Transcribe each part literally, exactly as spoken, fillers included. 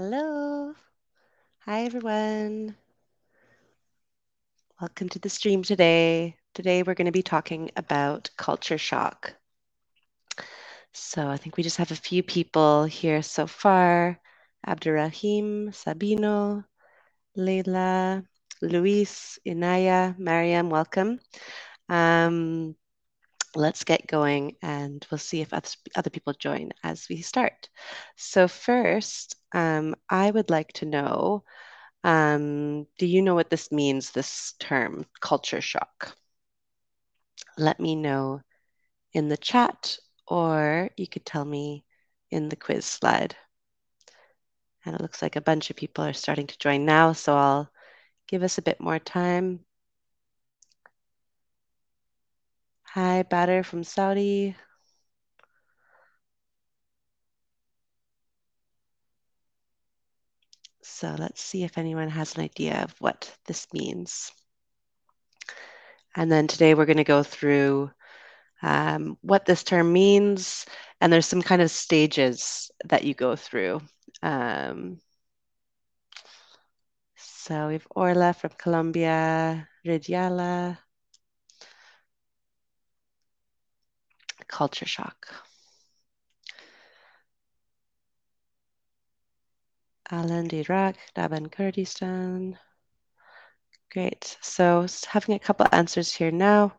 Hello. Hi, everyone. Welcome to the stream today. Today, we're going to be talking about culture shock. So I think we just have a few people here so far. Abdurrahim, Sabino, Leila, Luis, Inaya, Mariam, welcome. Um, let's get going and we'll see if other people join as we start. So first, um, I would like to know, um, do you know what this means, this term, culture shock? Let me know in the chat, or you could tell me in the quiz slide. And it looks like a bunch of people are starting to join now, so I'll give us a bit more time. Hi, Badr from Saudi. So let's see if anyone has an idea of what this means. And then today we're going to go through um, what this term means, and there's some kind of stages that you go through. Um, so we have Orla from Colombia, Radyala. Culture shock. Alan, Iraq, Dhaban-Kurdistan. Great. So having a couple answers here now.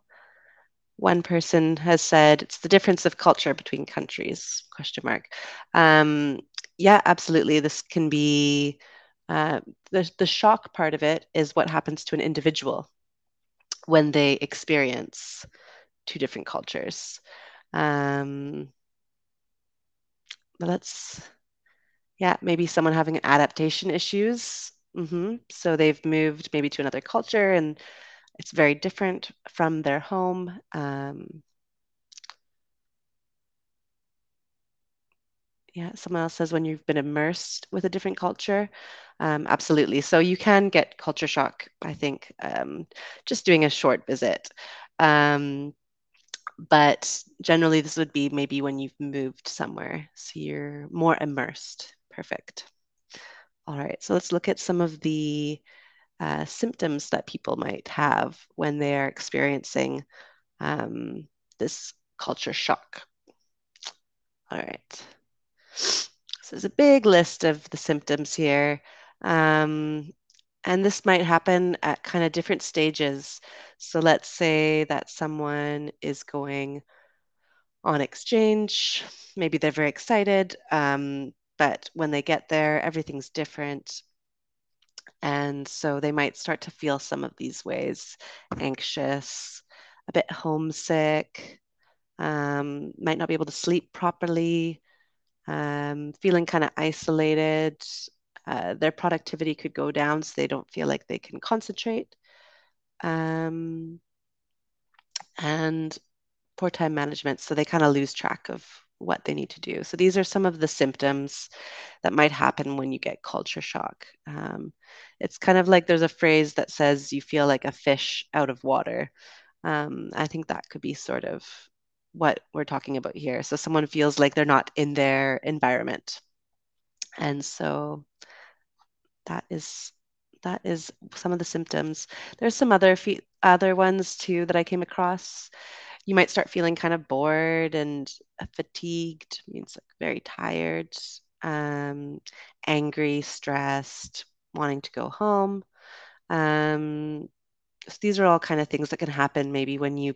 One person has said it's the difference of culture between countries, question mark. Um, yeah, absolutely. This can be, uh, the, the shock part of it is what happens to an individual when they experience two different cultures. Um, but let's, yeah, maybe someone having adaptation issues. Mm-hmm. So they've moved maybe to another culture and it's very different from their home. Um, yeah, someone else says when you've been immersed with a different culture. Um, absolutely. So you can get culture shock, I think, um, just doing a short visit. Um, But generally, this would be maybe when you've moved somewhere, so you're more immersed. Perfect. All right, so let's look at some of the uh, symptoms that people might have when they are experiencing um, this culture shock. All right, so there's a big list of the symptoms here. Um, And this might happen at kind of different stages. So let's say that someone is going on exchange. Maybe they're very excited, um, but when they get there, everything's different. And so they might start to feel some of these ways, anxious, a bit homesick, um, might not be able to sleep properly, um, feeling kind of isolated. Uh, their productivity could go down, so they don't feel like they can concentrate. Um, and poor time management, so they kind of lose track of what they need to do. So these are some of the symptoms that might happen when you get culture shock. Um, it's kind of like there's a phrase that says you feel like a fish out of water. Um, I think that could be sort of what we're talking about here. So someone feels like they're not in their environment. And so that is that is some of the symptoms. There's some other fe other ones too that I came across. You might start feeling kind of bored and fatigued, means like very tired, um, angry, stressed, wanting to go home. Um, so these are all kind of things that can happen maybe when you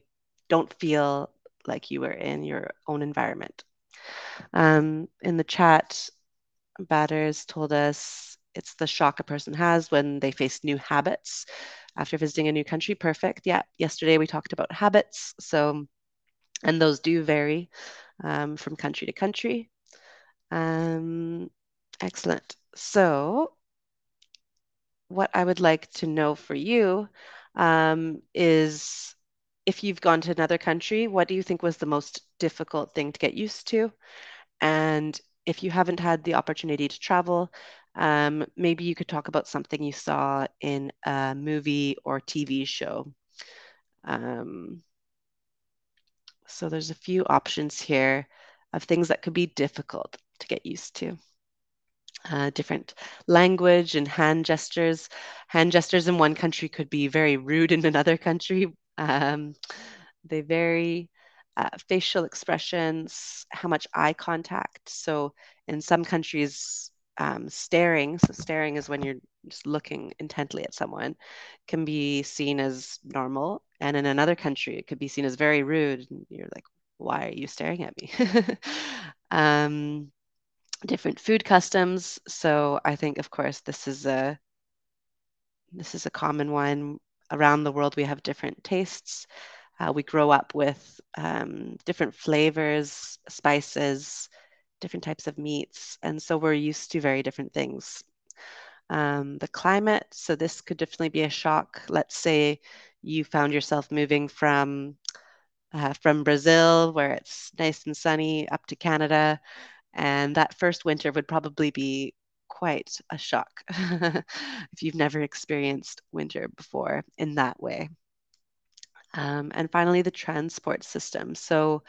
don't feel like you were in your own environment. Um, in the chat, Batters told us it's the shock a person has when they face new habits after visiting a new country. Perfect. Yeah. Yesterday we talked about habits. So, and those do vary um, from country to country. Um, excellent. So what I would like to know for you um, is if you've gone to another country, what do you think was the most difficult thing to get used to? And if you haven't had the opportunity to travel, um, maybe you could talk about something you saw in a movie or T V show. Um, so there's a few options here of things that could be difficult to get used to. uh, different language and hand gestures. Hand gestures in one country could be very rude in another country. Um, they vary. Uh, facial expressions, how much eye contact. So in some countries, um, staring, so staring is when you're just looking intently at someone, can be seen as normal. And in another country, it could be seen as very rude. You're like, why are you staring at me? um, different food customs. So I think, of course, this is a this is a common one. Around the world, we have different tastes. Uh, we grow up with um, different flavors, spices, different types of meats. And so we're used to very different things. Um, the climate, so this could definitely be a shock. Let's say you found yourself moving from uh, from Brazil, where it's nice and sunny, up to Canada. And that first winter would probably be quite a shock if you've never experienced winter before in that way. Um, and finally, the transport system. So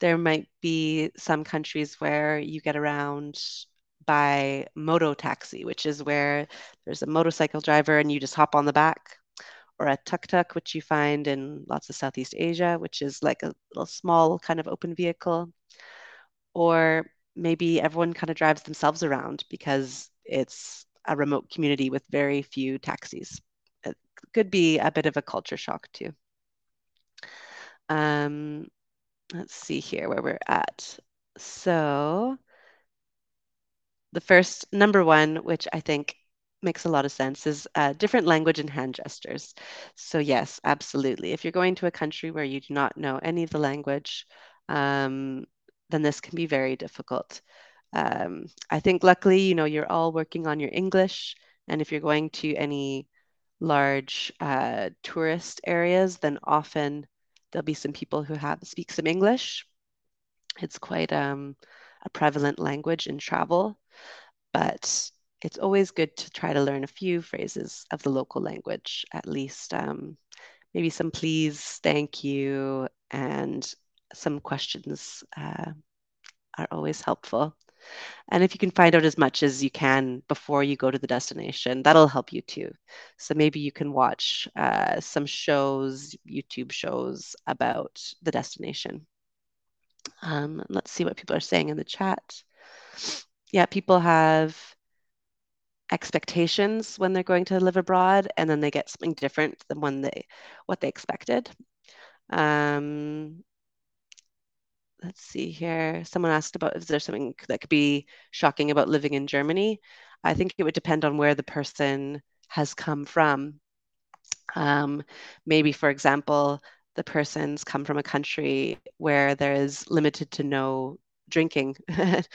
there might be some countries where you get around by moto taxi, which is where there's a motorcycle driver and you just hop on the back, or a tuk-tuk, which you find in lots of Southeast Asia, which is like a little small kind of open vehicle. Or maybe everyone kind of drives themselves around because it's a remote community with very few taxis. It could be a bit of a culture shock too. Um, let's see here where we're at. So the first, number one, which I think makes a lot of sense, is uh, different language and hand gestures. So yes, absolutely. If you're going to a country where you do not know any of the language, um, then this can be very difficult. Um, I think luckily, you know, you're all working on your English, and if you're going to any large uh, tourist areas, then often there'll be some people who have speak some English. It's quite um, a prevalent language in travel, but it's always good to try to learn a few phrases of the local language, at least um, maybe some please, thank you, and some questions uh, are always helpful. And if you can find out as much as you can before you go to the destination, that'll help you too. So maybe you can watch uh, some shows, YouTube shows about the destination. Um, let's see what people are saying in the chat. Yeah, people have expectations when they're going to live abroad, and then they get something different than when they, what they expected. Um, Let's see here. Someone asked about if there's something that could be shocking about living in Germany. I think it would depend on where the person has come from. Um, maybe, for example, the person's come from a country where there is limited to no drinking. And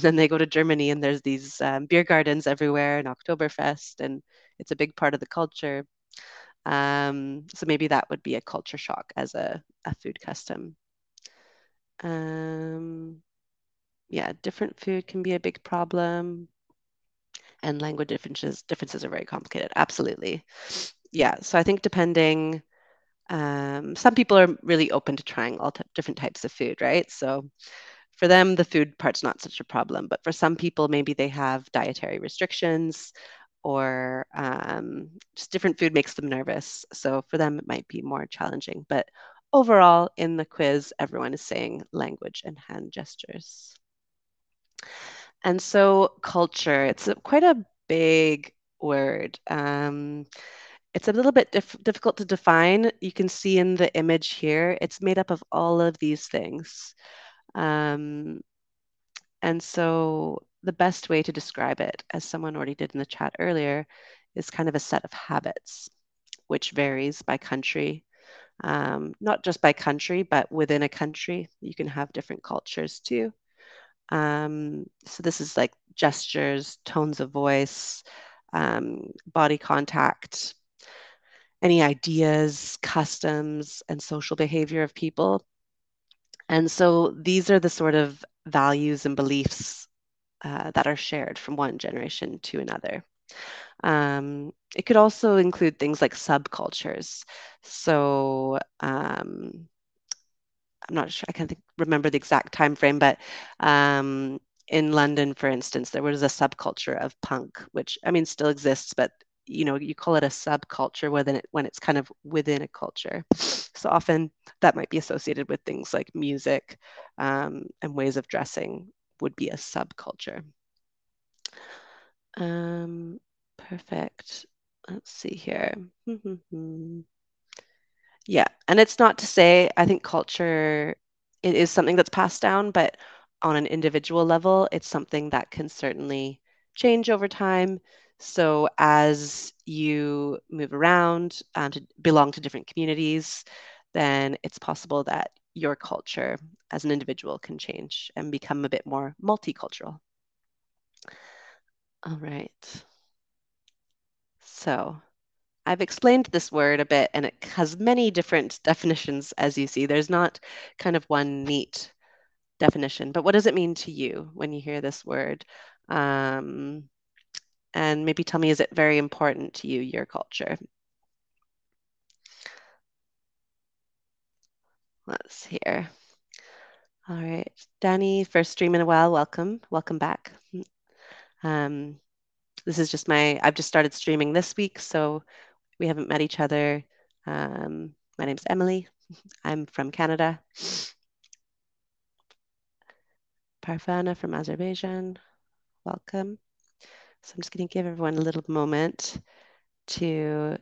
then they go to Germany and there's these um, beer gardens everywhere and Oktoberfest, and it's a big part of the culture. Um, so maybe that would be a culture shock as a, a food custom. Um, yeah, different food can be a big problem, and language differences differences are very complicated. Absolutely. Yeah, so I think depending, um, some people are really open to trying all t- different types of food, right? So for them, the food part's not such a problem, but for some people, maybe they have dietary restrictions, or um, just different food makes them nervous. So for them, it might be more challenging, but overall, in the quiz, everyone is saying language and hand gestures. And so culture, it's a, quite a big word. Um, it's a little bit dif- difficult to define. You can see in the image here, it's made up of all of these things. Um, and so the best way to describe it, as someone already did in the chat earlier, is kind of a set of habits, which varies by country. Um, not just by country, but within a country, you can have different cultures too. Um, so this is like gestures, tones of voice, um, body contact, any ideas, customs, and social behavior of people. And so these are the sort of values and beliefs uh, that are shared from one generation to another. Um, it could also include things like subcultures. So um, I'm not sure, I can't think, remember the exact time frame, but um, in London, for instance, there was a subculture of punk, which, I mean, still exists, but, you know, you call it a subculture within it, when it's kind of within a culture. So often that might be associated with things like music um, and ways of dressing would be a subculture. Um, perfect. Let's see here. Yeah, and it's not to say, I think culture, it is something that's passed down, but on an individual level, it's something that can certainly change over time. So as you move around and um, belong to different communities, then it's possible that your culture as an individual can change and become a bit more multicultural. All right. So I've explained this word a bit, and it has many different definitions, as you see. There's not kind of one neat definition, but what does it mean to you when you hear this word? Um, and maybe tell me, is it very important to you, your culture? Let's hear. All right, Danny, first stream in a while, welcome, welcome back. Um, this is just my, I've just started streaming this week, so we haven't met each other. Um, my name's Emily, I'm from Canada. Parvana from Azerbaijan, welcome. So I'm just going to give everyone a little moment to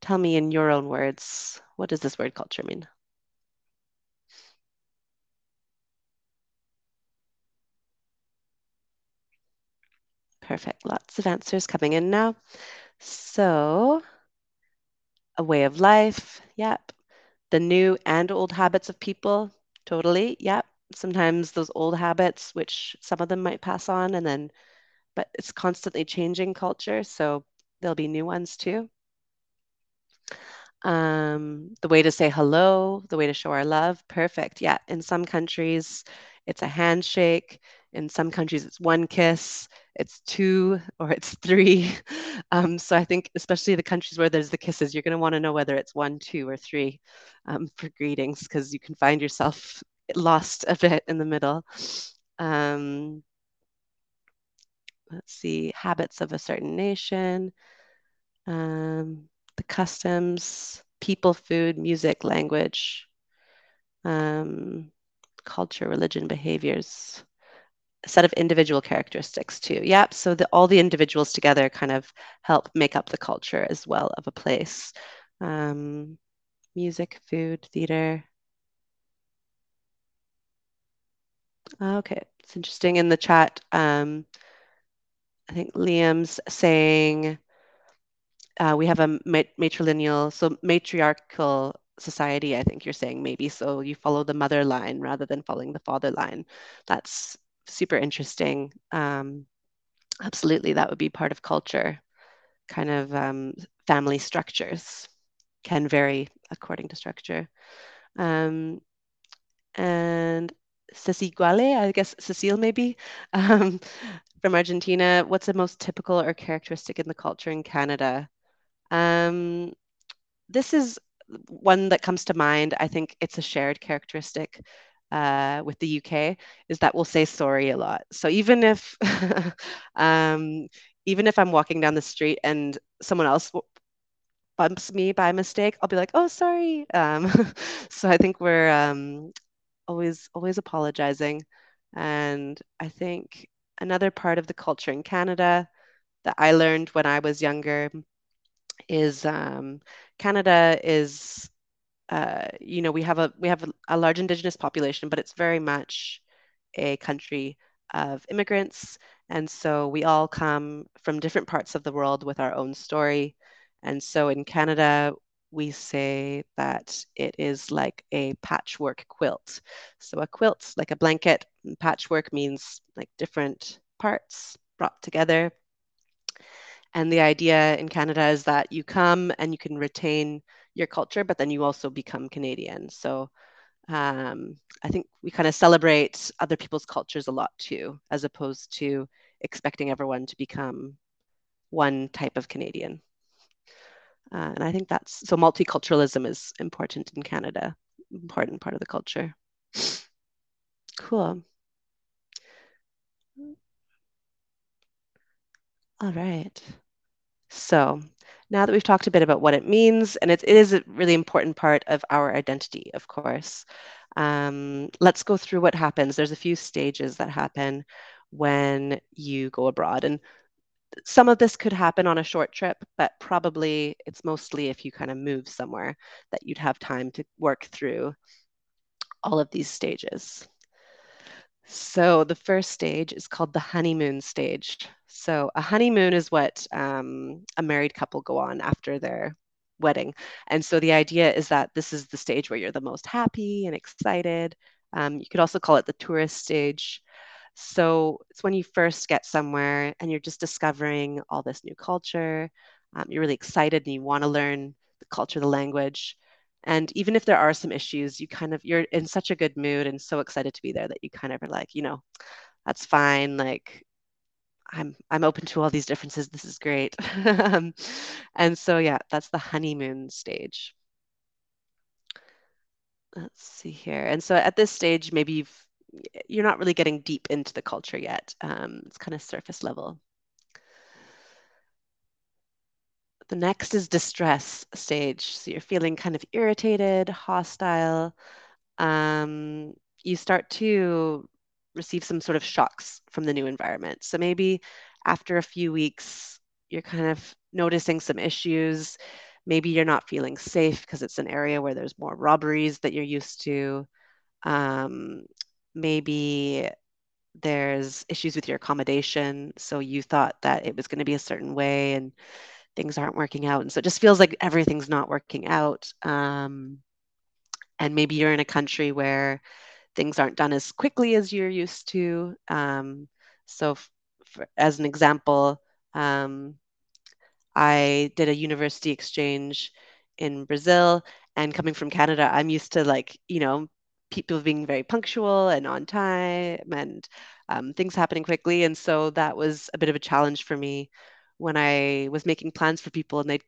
tell me in your own words, what does this word culture mean? Perfect, lots of answers coming in now. So, a way of life, yep. The new and old habits of people, totally, yep. Sometimes those old habits, which some of them might pass on, and then, but it's constantly changing culture, so there'll be new ones too. Um, the way to say hello, the way to show our love, perfect. Yeah, in some countries, it's a handshake. In some countries, it's one kiss, it's two, or it's three. Um, so I think especially the countries where there's the kisses, you're gonna wanna know whether it's one, two, or three um, for greetings, because you can find yourself lost a bit in the middle. Um, let's see, habits of a certain nation, um, the customs, people, food, music, language, um, culture, religion, behaviors. Set of individual characteristics too. Yep, so the, all the individuals together kind of help make up the culture as well of a place. Um, music, food, theater. Okay, it's interesting in the chat. Um, I think Liam's saying uh, we have a matrilineal, so matriarchal society, I think you're saying maybe. So you follow the mother line rather than following the father line. That's super interesting. Um, absolutely, that would be part of culture. Kind of um, family structures can vary according to structure. Um, and Ceci Guale, I guess Cecile maybe, um, from Argentina. What's the most typical or characteristic in the culture in Canada? Um, this is one that comes to mind. I think it's a shared characteristic. Uh, with the U K is that we'll say sorry a lot. So even if um, even if I'm walking down the street and someone else bumps me by mistake, I'll be like, oh, sorry. Um, so I think we're um, always always apologizing. And I think another part of the culture in Canada that I learned when I was younger is um, Canada is Uh, you know, we have a we have a, a large Indigenous population, but it's very much a country of immigrants, and so we all come from different parts of the world with our own story. And so in Canada, we say that it is like a patchwork quilt. So a quilt, like a blanket, patchwork means like different parts brought together. And the idea in Canada is that you come and you can retain your culture, but then you also become Canadian. So um, I think we kind of celebrate other people's cultures a lot too, as opposed to expecting everyone to become one type of Canadian. Uh, and I think that's, so multiculturalism is important in Canada, important part of the culture. Cool. All right. So now that we've talked a bit about what it means, and it, it is a really important part of our identity, of course, um, let's go through what happens. There's a few stages that happen when you go abroad. And some of this could happen on a short trip, but probably it's mostly if you kind of move somewhere that you'd have time to work through all of these stages. So the first stage is called the honeymoon stage. So a honeymoon is what um, a married couple go on after their wedding. And so the idea is that this is the stage where you're the most happy and excited. Um, you could also call it the tourist stage. So it's when you first get somewhere and you're just discovering all this new culture. Um, you're really excited and you want to learn the culture, the language. And even if there are some issues, you kind of, you're in such a good mood and so excited to be there that you kind of are like, you know, that's fine. Like, I'm I'm open to all these differences. This is great. And so, yeah, that's the honeymoon stage. Let's see here. And so at this stage, maybe you've, you're not really getting deep into the culture yet. Um, it's kind of surface level. The next is distress stage. So you're feeling kind of irritated, hostile. Um, you start to receive some sort of shocks from the new environment. So maybe after a few weeks, you're kind of noticing some issues. Maybe you're not feeling safe because it's an area where there's more robberies that you're used to. Um, maybe there's issues with your accommodation. So you thought that it was going to be a certain way and things aren't working out. And so it just feels like everything's not working out. Um, and maybe you're in a country where things aren't done as quickly as you're used to. Um, so f- for, as an example, um, I did a university exchange in Brazil, and coming from Canada, I'm used to, like, you know, people being very punctual and on time and um, things happening quickly. And so that was a bit of a challenge for me when I was making plans for people, and they'd,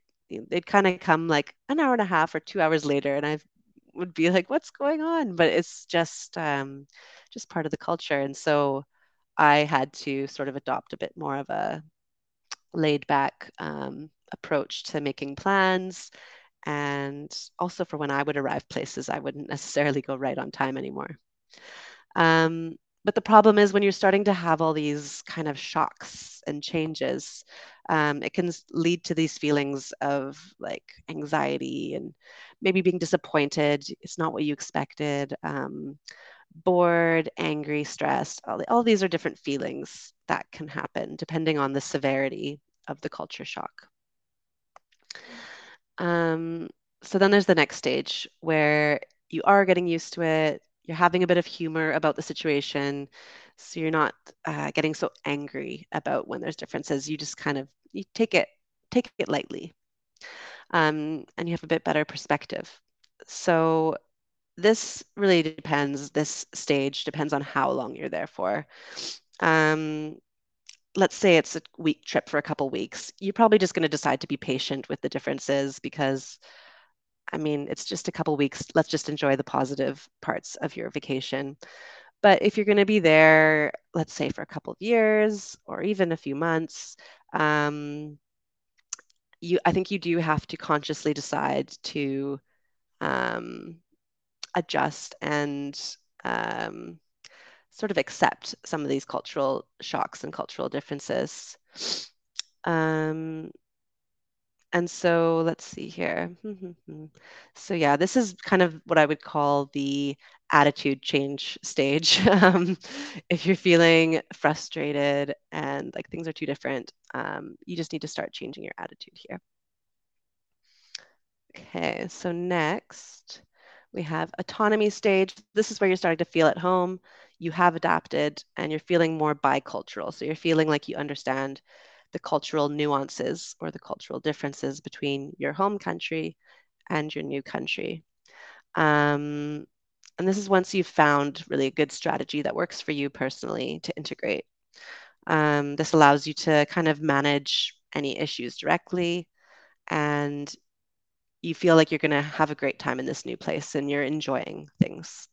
they'd kind of come like an hour and a half or two hours later, and I would be like, what's going on? But it's just um, just part of the culture. And so I had to sort of adopt a bit more of a laid back um, approach to making plans. And also for when I would arrive places, I wouldn't necessarily go right on time anymore. Um, But the problem is when you're starting to have all these kind of shocks and changes, um, it can lead to these feelings of like anxiety and maybe being disappointed. It's not what you expected. Um, bored, angry, stressed. All, all these are different feelings that can happen depending on the severity of the culture shock. Um, so then there's the next stage where you are getting used to it. You're having a bit of humor about the situation, so you're not uh, getting so angry about when there's differences. You just kind of you take it take it lightly, um, and you have a bit better perspective. So this really depends. This stage depends on how long you're there for. Um, let's say it's a week trip for a couple weeks. You're probably just going to decide to be patient with the differences because, I mean, it's just a couple weeks. Let's just enjoy the positive parts of your vacation. But if you're going to be there, let's say for a couple of years or even a few months, um, you I think you do have to consciously decide to um, adjust and um, sort of accept some of these cultural shocks and cultural differences. Um, And so let's see here. So yeah, this is kind of what I would call the attitude change stage. Um, if you're feeling frustrated and like things are too different, um, you just need to start changing your attitude here. Okay, so next we have autonomy stage. This is where you're starting to feel at home. You have adapted and you're feeling more bicultural. So you're feeling like you understand the cultural nuances or the cultural differences between your home country and your new country. Um, and this is once you've found really a good strategy that works for you personally to integrate. Um, this allows you to kind of manage any issues directly, and you feel like you're going to have a great time in this new place and you're enjoying things.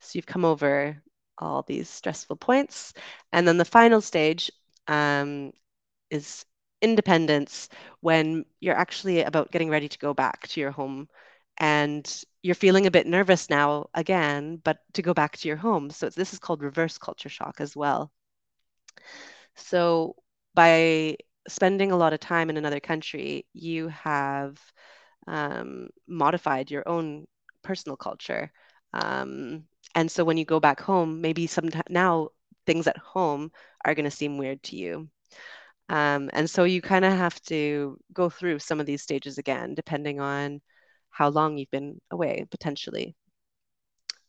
So you've come over all these stressful points. And then the final stage um, is independence, when you're actually about getting ready to go back to your home. And you're feeling a bit nervous now again, but to go back to your home. So this is called reverse culture shock as well. So by spending a lot of time in another country, you have um, modified your own personal culture. Um, and so when you go back home, maybe sometime now things at home are going to seem weird to you. Um, and so you kind of have to go through some of these stages again, depending on how long you've been away, potentially.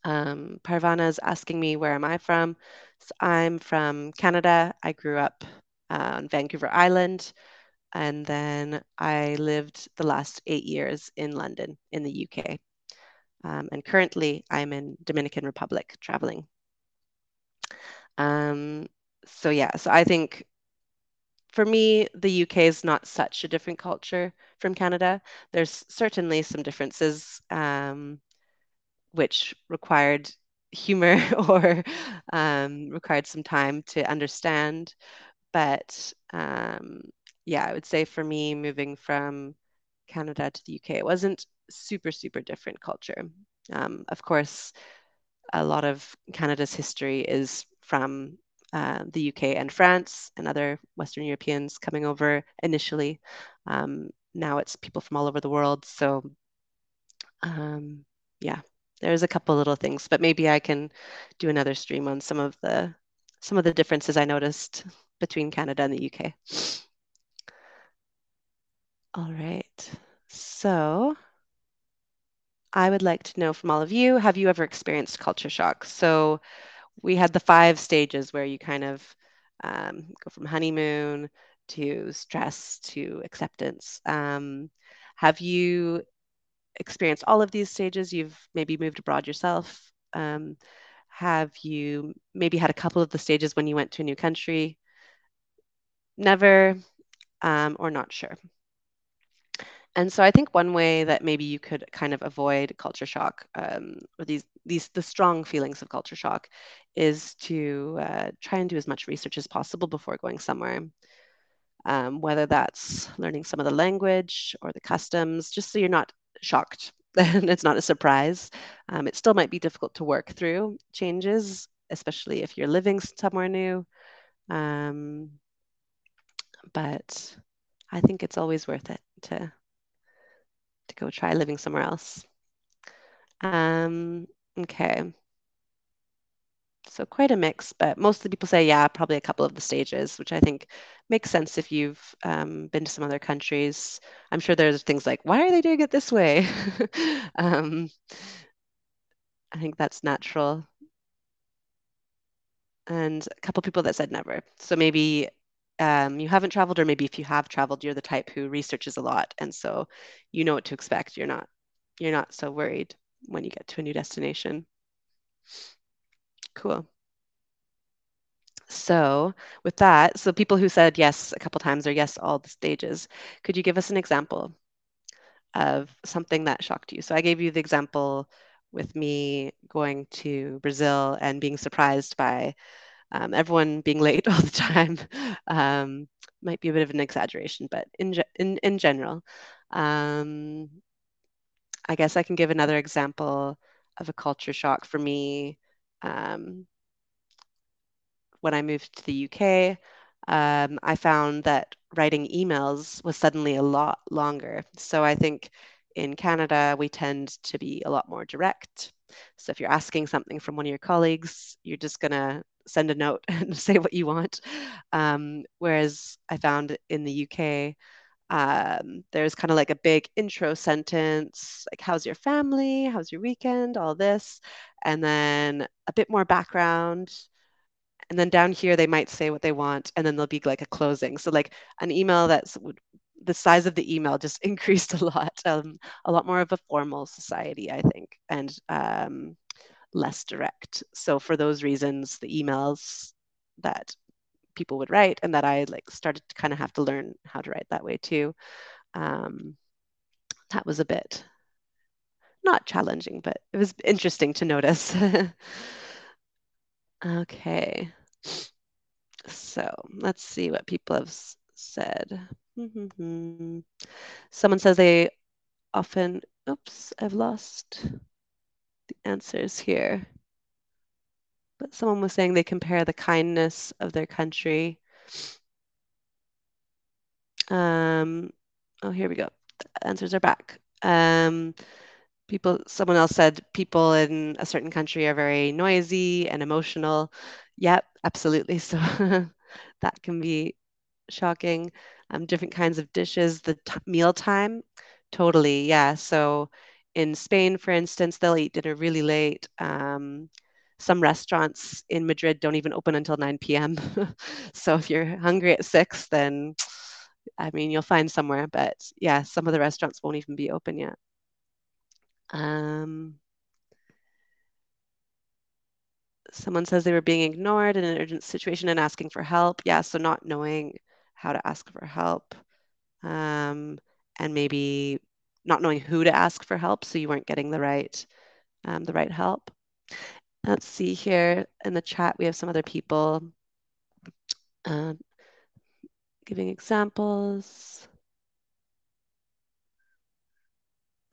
Um, Parvana is asking me, where am I from? So I'm from Canada. I grew up uh, on Vancouver Island. And then I lived the last eight years in London, in the U K. Um, and currently I'm in Dominican Republic traveling. Um, so yeah, so I think for me, the U K is not such a different culture from Canada. There's certainly some differences um, which required humor or um, required some time to understand. But um, yeah, I would say for me, moving from Canada to the U K, it wasn't super, super different culture. Um, of course, a lot of Canada's history is from Uh, the U K and France and other Western Europeans coming over initially. Um, now it's people from all over the world. So um, yeah, there's a couple little things, but maybe I can do another stream on some of the some of the differences I noticed between Canada and the U K. All right, so I would like to know from all of you, have you ever experienced culture shock? So we had the five stages where you kind of um, go from honeymoon to stress to acceptance. Um, have you experienced all of these stages? You've maybe moved abroad yourself. Um, have you maybe had a couple of the stages when you went to a new country? Never, um, or not sure. And so I think one way that maybe you could kind of avoid culture shock um, or these these the strong feelings of culture shock is to uh, try and do as much research as possible before going somewhere, um, whether that's learning some of the language or the customs, just so you're not shocked and it's not a surprise. Um, it still might be difficult to work through changes, especially if you're living somewhere new. Um, but I think it's always worth it to to go try living somewhere else. Um, okay. So quite a mix, but mostly people say, yeah, probably a couple of the stages, which I think makes sense if you've um, been to some other countries. I'm sure there's things like, why are they doing it this way? um, I think that's natural. And a couple people that said never. So maybe Um, you haven't traveled, or maybe if you have traveled, you're the type who researches a lot, and so you know what to expect. You're not, you're not so worried when you get to a new destination. Cool. So with that, so people who said yes a couple times or yes all the stages, could you give us an example of something that shocked you? So I gave you the example with me going to Brazil and being surprised by Um, everyone being late all the time. Um, might be a bit of an exaggeration, but in ge- in, in general, um, I guess I can give another example of a culture shock for me. Um, when I moved to the U K, um, I found that writing emails was suddenly a lot longer. So I think in Canada, we tend to be a lot more direct. So if you're asking something from one of your colleagues, you're just going to send a note and say what you want. Um, whereas I found in the U K, um, there's kind of like a big intro sentence, like, how's your family? How's your weekend? All this. And then a bit more background. And then down here, they might say what they want. And then there'll be like a closing. So like an email that's the size of the email just increased a lot, um, a lot more of a formal society, I think, and um, less direct. So for those reasons, the emails that people would write and that I like started to kind of have to learn how to write that way too. Um, that was a bit, not challenging, but it was interesting to notice. Okay. So let's see what people have said. Someone says they often, oops, I've lost the answers here. But someone was saying they compare the kindness of their country. Um, oh, here we go. The answers are back. Um, people, someone else said people in a certain country are very noisy and emotional. Yep, absolutely. So that can be shocking. Um, different kinds of dishes, the t meal time, totally. Yeah. So in Spain, for instance, they'll eat dinner really late. Um, some restaurants in Madrid don't even open until nine p m So if you're hungry at six, then I mean, you'll find somewhere, but yeah, some of the restaurants won't even be open yet. Um, someone says they were being ignored in an urgent situation and asking for help. Yeah, so not knowing how to ask for help, um, and maybe not knowing who to ask for help, so you weren't getting the right, um, the right help. Let's see here in the chat, we have some other people. Uh, Giving examples.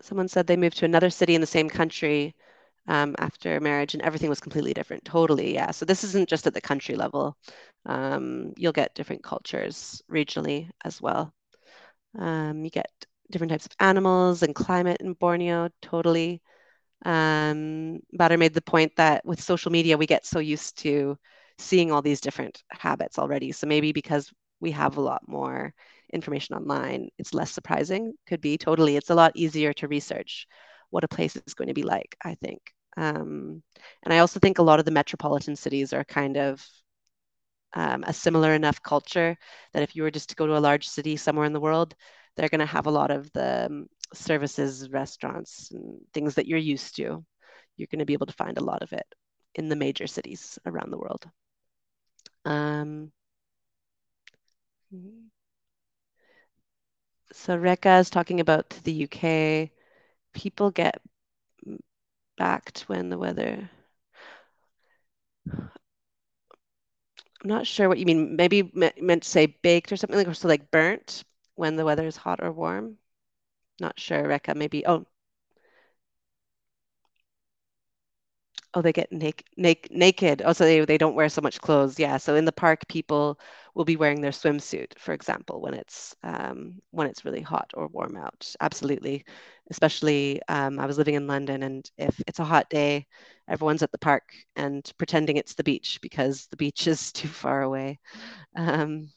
Someone said they moved to another city in the same country um, after marriage and everything was completely different. Totally, yeah. So this isn't just at the country level. Um, you'll get different cultures regionally as well. Um, you get different types of animals and climate in Borneo, totally. Um, Badr made the point that with social media, we get so used to seeing all these different habits already. So maybe because we have a lot more information online, it's less surprising, could be, totally. It's a lot easier to research what a place is going to be like, I think. Um, and I also think a lot of the metropolitan cities are kind of um, a similar enough culture that if you were just to go to a large city somewhere in the world, they're going to have a lot of the um, services, restaurants, and things that you're used to. You're going to be able to find a lot of it in the major cities around the world. Um, So Rekha is talking about the U K. People get backed when the weather. I'm not sure what you mean. Maybe meant to say baked or something like, so like burnt when the weather is hot or warm. Not sure, Rekha. Maybe oh, oh they get naked, naked, naked. Oh, so they they don't wear so much clothes. Yeah. So in the park, people will be wearing their swimsuit, for example, when it's um, when it's really hot or warm out. Absolutely, especially um, I was living in London, and if it's a hot day, everyone's at the park and pretending it's the beach because the beach is too far away. Um,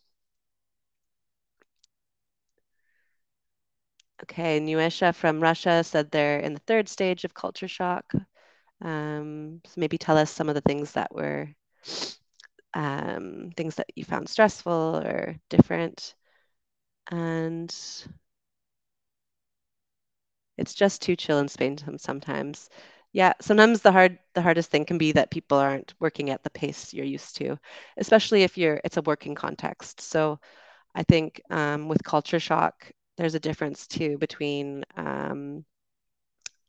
okay, Nuesha from Russia said they're in the third stage of culture shock. Um, so maybe tell us some of the things that were. Um, things that you found stressful or different. And it's just too chill in Spain sometimes. Yeah, sometimes the hard, the hardest thing can be that people aren't working at the pace you're used to, especially if you're, it's a working context. So I think um, with culture shock, there's a difference too between um,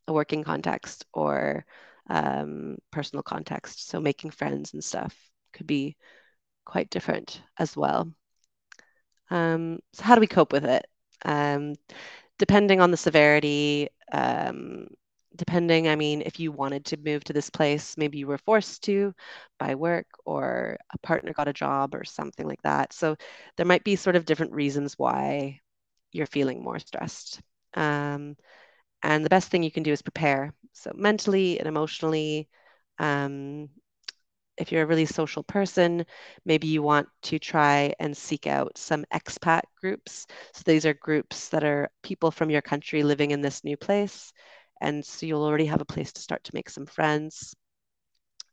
a working context or um, personal context. So making friends and stuff could be quite different as well. Um, so how do we cope with it? Um, depending on the severity, um, depending, I mean, if you wanted to move to this place, maybe you were forced to by work or a partner got a job or something like that. So there might be sort of different reasons why you're feeling more stressed. Um, and the best thing you can do is prepare. So mentally and emotionally, um, if you're a really social person, maybe you want to try and seek out some expat groups. So these are groups that are people from your country living in this new place. And so you'll already have a place to start to make some friends.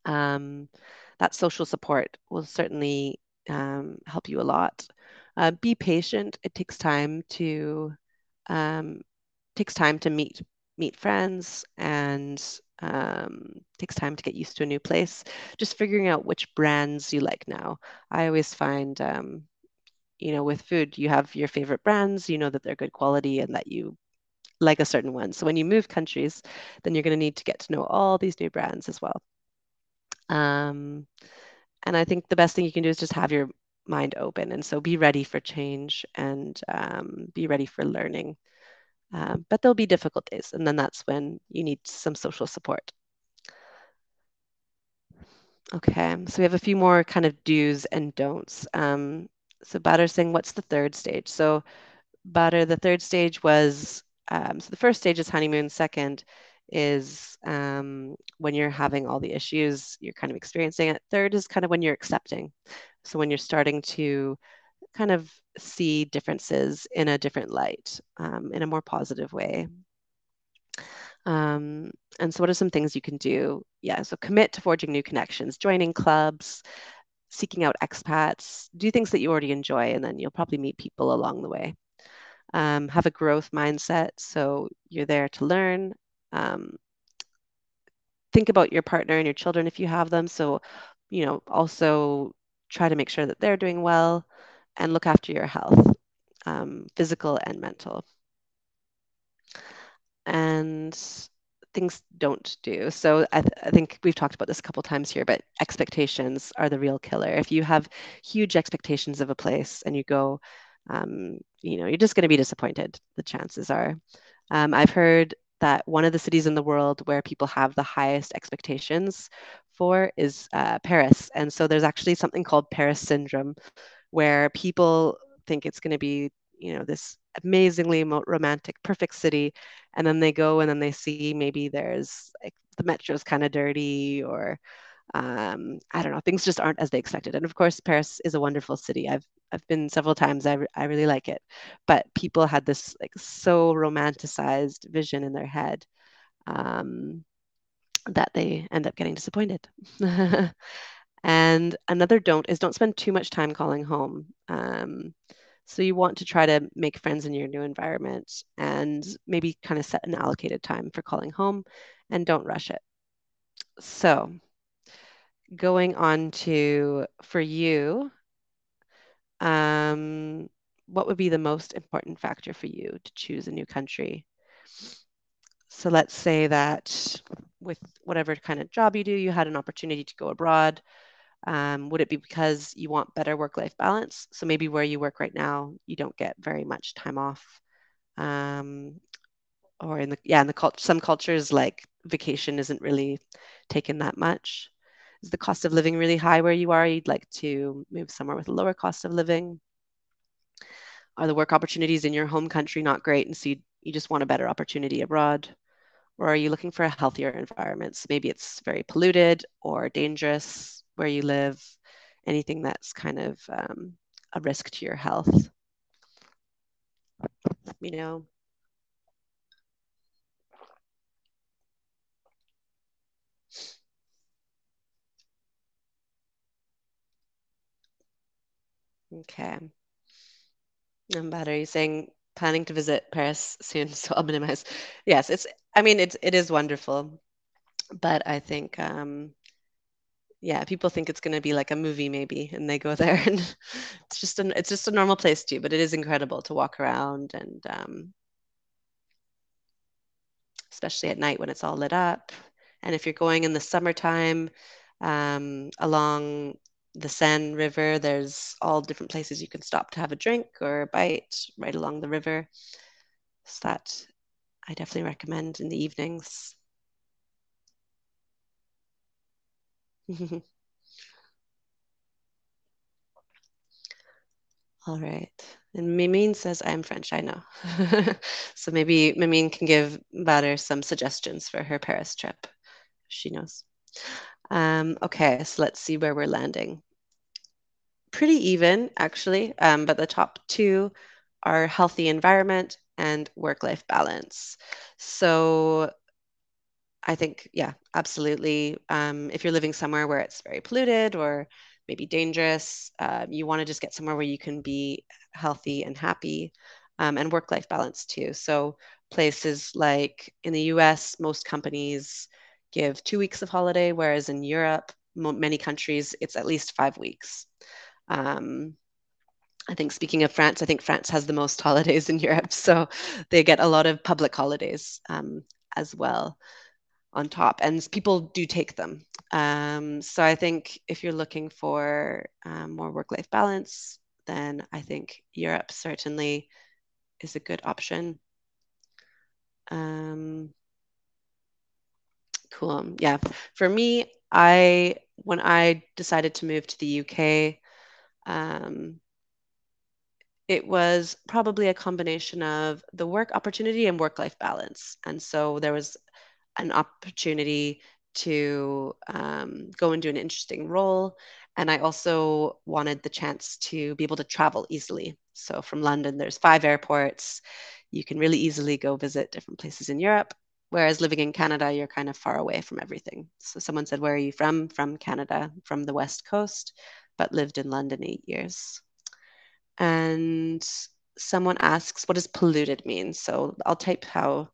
Um, that social support will certainly um, help you a lot. Uh, be patient. It takes time to um, takes time to meet meet friends and Um, takes time to get used to a new place. Just figuring out which brands you like now. I always find, um, you know, with food, you have your favorite brands, you know that they're good quality and that you like a certain one. So when you move countries, then you're going to need to get to know all these new brands as well. Um, And I think the best thing you can do is just have your mind open. And so be ready for change and um, be ready for learning. Um, but there'll be difficult days. And then that's when you need some social support. Okay, so we have a few more kind of do's and don'ts. Um, so Badr is saying, what's the third stage? So Badr, the third stage was, um, so the first stage is honeymoon. Second is um, when you're having all the issues, you're kind of experiencing it. Third is kind of when you're accepting. So when you're starting to kind of see differences in a different light, um, in a more positive way. Um, and so what are some things you can do? Yeah, so commit to forging new connections, joining clubs, seeking out expats, do things that you already enjoy, and then you'll probably meet people along the way. Um, have a growth mindset, so you're there to learn. Um, think about your partner and your children if you have them, so, you know, also try to make sure that they're doing well, and look after your health, um, physical and mental. And things don't do. So I, th I think we've talked about this a couple times here, but expectations are the real killer. If you have huge expectations of a place and you go, um, you know, you're just going to be disappointed, the chances are. Um, I've heard that one of the cities in the world where people have the highest expectations for is uh, Paris. And so there's actually something called Paris syndrome, where people think it's going to be, you know, this amazingly romantic, perfect city, and then they go and then they see maybe there's like the metro's kind of dirty, or um, I don't know, things just aren't as they expected. And of course, Paris is a wonderful city. I've I've been several times. I re I really like it, but people had this like so romanticized vision in their head um, that they end up getting disappointed. And another don't is don't spend too much time calling home. Um, So you want to try to make friends in your new environment and maybe kind of set an allocated time for calling home, and don't rush it. So going on to, for you, um, what would be the most important factor for you to choose a new country? So let's say that with whatever kind of job you do, you had an opportunity to go abroad. Um, would it be because you want better work-life balance? So maybe where you work right now, you don't get very much time off. Um, or in the, yeah, in the cult some cultures, like, vacation isn't really taken that much. Is the cost of living really high where you are? You'd like to move somewhere with a lower cost of living? Are the work opportunities in your home country not great, and so you, you just want a better opportunity abroad? Or are you looking for a healthier environment? So maybe it's very polluted or dangerous where you live, anything that's kind of um, a risk to your health. You know. Okay. And Badr, are you saying planning to visit Paris soon? So I'll minimize. Yes, it's. I mean, it's. It is wonderful, but I think. Um, Yeah, people think it's going to be like a movie maybe, and they go there, and it's just an it's just a normal place too, but it is incredible to walk around, and um, especially at night when it's all lit up. And if you're going in the summertime um, along the Seine River, there's all different places you can stop to have a drink or a bite right along the river. So that I definitely recommend in the evenings. All right. And Mimine says, I'm French, I know. So maybe Mimine can give Badr some suggestions for her Paris trip. She knows. Um, okay, so let's see where we're landing. Pretty even, actually, um, but the top two are healthy environment and work-life balance. So I think, yeah, absolutely. Um, if you're living somewhere where it's very polluted or maybe dangerous, uh, you want to just get somewhere where you can be healthy and happy, um, and work-life balance too. So places like in the U S, most companies give two weeks of holiday, whereas in Europe, mo many countries, it's at least five weeks. Um, I think speaking of France, I think France has the most holidays in Europe, so they get a lot of public holidays um, as well on top, and people do take them Um, so I think if you're looking for um, more work-life balance, then I think Europe certainly is a good option. Um, cool. Yeah. For me, I when I decided to move to the U K, um, it was probably a combination of the work opportunity and work-life balance. And so there was an opportunity to um, go and do an interesting role. And I also wanted the chance to be able to travel easily. So from London, there's five airports. You can really easily go visit different places in Europe. Whereas living in Canada, you're kind of far away from everything. So someone said, where are you from? From Canada, from the West Coast, but lived in London eight years. And someone asks, what does polluted mean? So I'll type how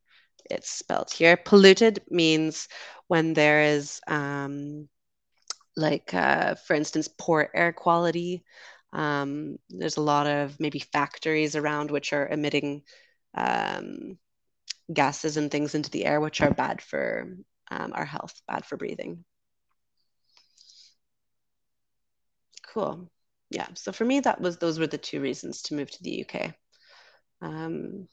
it's spelled here. Polluted means when there is, um, like, uh, for instance, poor air quality. Um, there's a lot of maybe factories around which are emitting um, gases and things into the air, which are bad for um, our health, bad for breathing. Cool. Yeah. So for me, that was those were the two reasons to move to the U K. Um,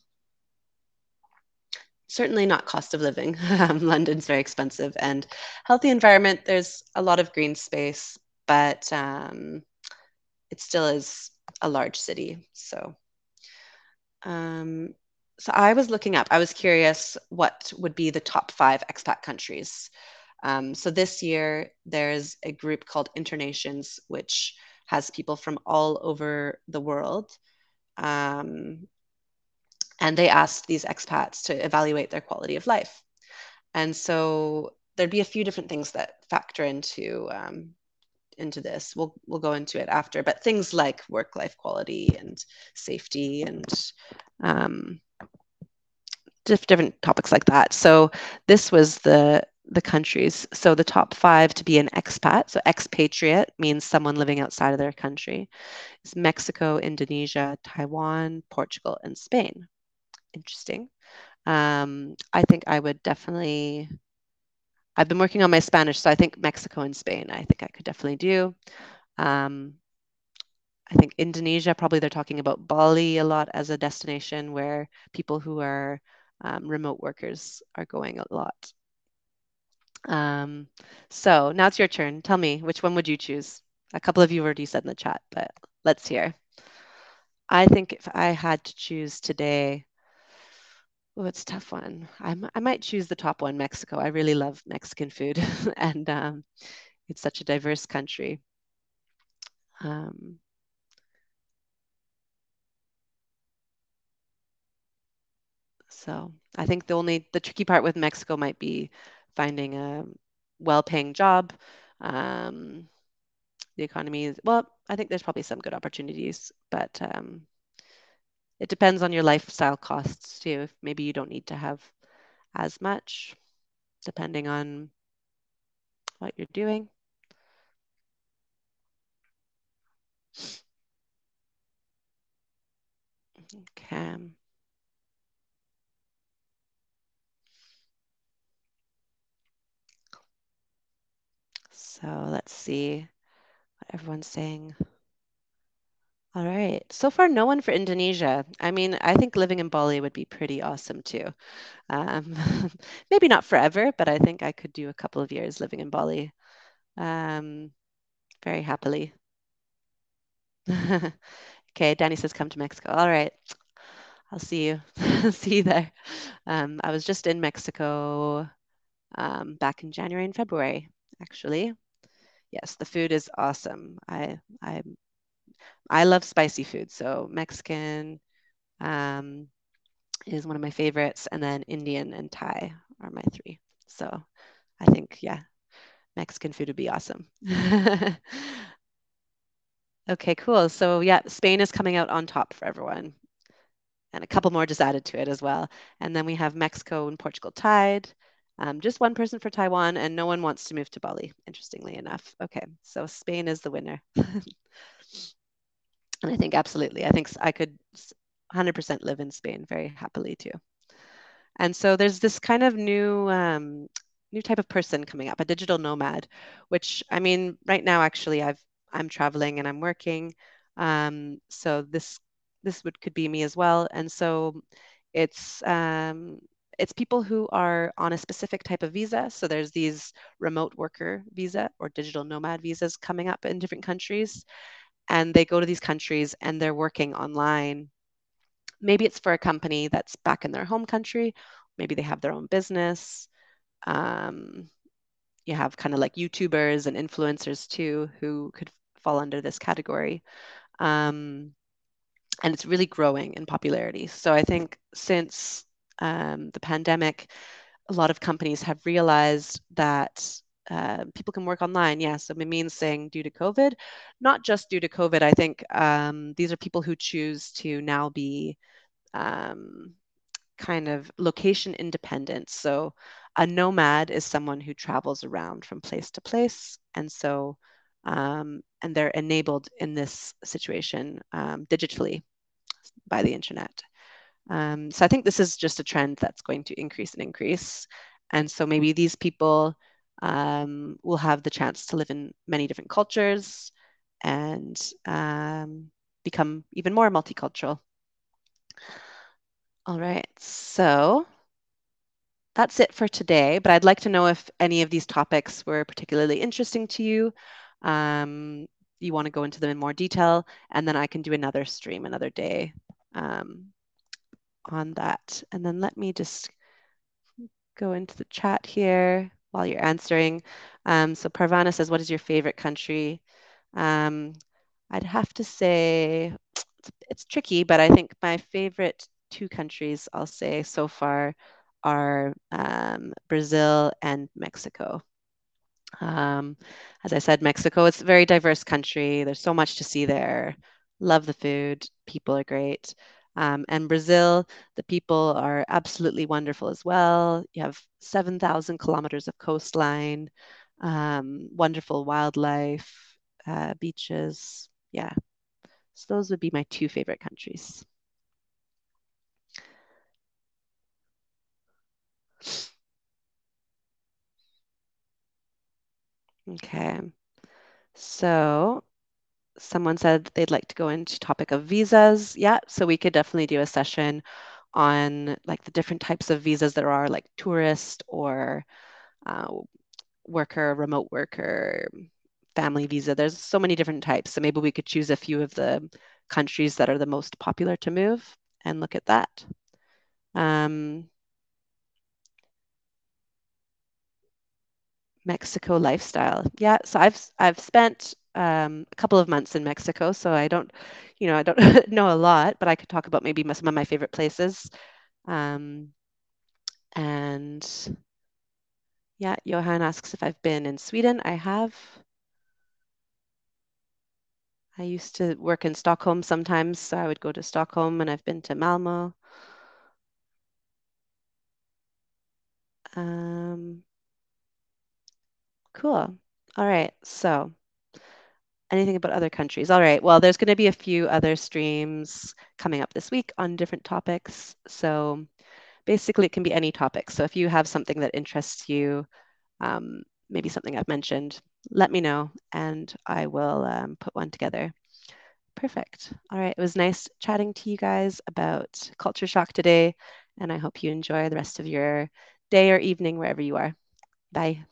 Certainly not cost of living. London's very expensive, and healthy environment. There's a lot of green space, but um, it still is a large city. So, um, so I was looking up, I was curious what would be the top five expat countries. Um, so this year there's a group called Internations, which has people from all over the world. Um, And they asked these expats to evaluate their quality of life. And so there'd be a few different things that factor into um, into this. We'll we'll go into it after, but things like work-life quality and safety and um, diff- different topics like that. So this was the the countries. So the top five to be an expat. So expatriate means someone living outside of their country. It's Mexico, Indonesia, Taiwan, Portugal, and Spain. Interesting. Um, I think I would definitely, I've been working on my Spanish, so I think Mexico and Spain, I think I could definitely do. Um, I think Indonesia, probably they're talking about Bali a lot as a destination where people who are um, remote workers are going a lot. Um, so now it's your turn. Tell me, which one would you choose? A couple of you already said in the chat, but let's hear. I think if I had to choose today, oh, it's a tough one. I'm, I might choose the top one, Mexico. I really love Mexican food, and um, it's such a diverse country. Um, so I think the only the tricky part with Mexico might be finding a well-paying job. Um, the economy is well. I think there's probably some good opportunities, but. Um, It depends on your lifestyle costs too. Maybe you don't need to have as much, depending on what you're doing. Okay. So let's see what everyone's saying. All right. So far, no one for Indonesia. I mean, I think living in Bali would be pretty awesome too. Um, maybe not forever, but I think I could do a couple of years living in Bali um, very happily. Okay, Danny says, come to Mexico. All right. I'll see you. See you there. Um, I was just in Mexico um, back in January and February, actually. Yes, the food is awesome. I I'm I love spicy food, so Mexican um, is one of my favorites, and then Indian and Thai are my three. So I think, yeah, Mexican food would be awesome. Okay, cool. So yeah, Spain is coming out on top for everyone, and a couple more just added to it as well. And then we have Mexico and Portugal tied. Um, just one person for Taiwan, and no one wants to move to Bali, interestingly enough. Okay, so Spain is the winner. And I think absolutely, I think I could one hundred percent live in Spain very happily too. And so there's this kind of new um, new type of person coming up, a digital nomad, which, I mean, right now, actually, I've, I'm traveling and I'm working. Um, so this, this would, could be me as well. And so it's, um, it's people who are on a specific type of visa. So there's these remote worker visa or digital nomad visas coming up in different countries, and they go to these countries and they're working online. Maybe it's for a company that's back in their home country. Maybe they have their own business. Um, you have kind of like YouTubers and influencers too, who could fall under this category. Um, and it's really growing in popularity. So I think since um, the pandemic, a lot of companies have realized that uh, people can work online. Yeah, so Mimine's saying due to COVID, not just due to COVID, I think um, these are people who choose to now be um, kind of location independent. So a nomad is someone who travels around from place to place. And so, um, and they're enabled in this situation um, digitally by the internet. Um, so I think this is just a trend that's going to increase and increase. And so maybe these people um, will have the chance to live in many different cultures and um, become even more multicultural. All right, so that's it for today, but I'd like to know if any of these topics were particularly interesting to you. Um, you want to go into them in more detail, and then I can do another stream another day um, on that. And then let me just go into the chat here while you're answering. Um, so Parvana says, what is your favorite country? Um, I'd have to say, it's, it's tricky, but I think my favorite two countries I'll say so far are um, Brazil and Mexico. Um, as I said, Mexico, it's a very diverse country. There's so much to see there. Love the food. People are great. Um, and Brazil, the people are absolutely wonderful as well. You have seven thousand kilometers of coastline, um, wonderful wildlife, uh, beaches. Yeah. So those would be my two favorite countries. Okay, so someone said they'd like to go into topic of visas. Yeah, so we could definitely do a session on like the different types of visas there are, like tourist or uh, worker, remote worker, family visa. There's so many different types. So maybe we could choose a few of the countries that are the most popular to move and look at that. Um, Mexico lifestyle. Yeah, so I've I've spent um, a couple of months in Mexico, so I don't, you know, I don't know a lot, but I could talk about maybe some of my favorite places. Um, and yeah, Johan asks if I've been in Sweden. I have. I used to work in Stockholm sometimes, so I would go to Stockholm, and I've been to Malmo. Um, Cool. All right. So anything about other countries? All right. Well, there's going to be a few other streams coming up this week on different topics. So basically, it can be any topic. So if you have something that interests you, um, maybe something I've mentioned, let me know and I will um, put one together. Perfect. All right. It was nice chatting to you guys about culture shock today, and I hope you enjoy the rest of your day or evening wherever you are. Bye.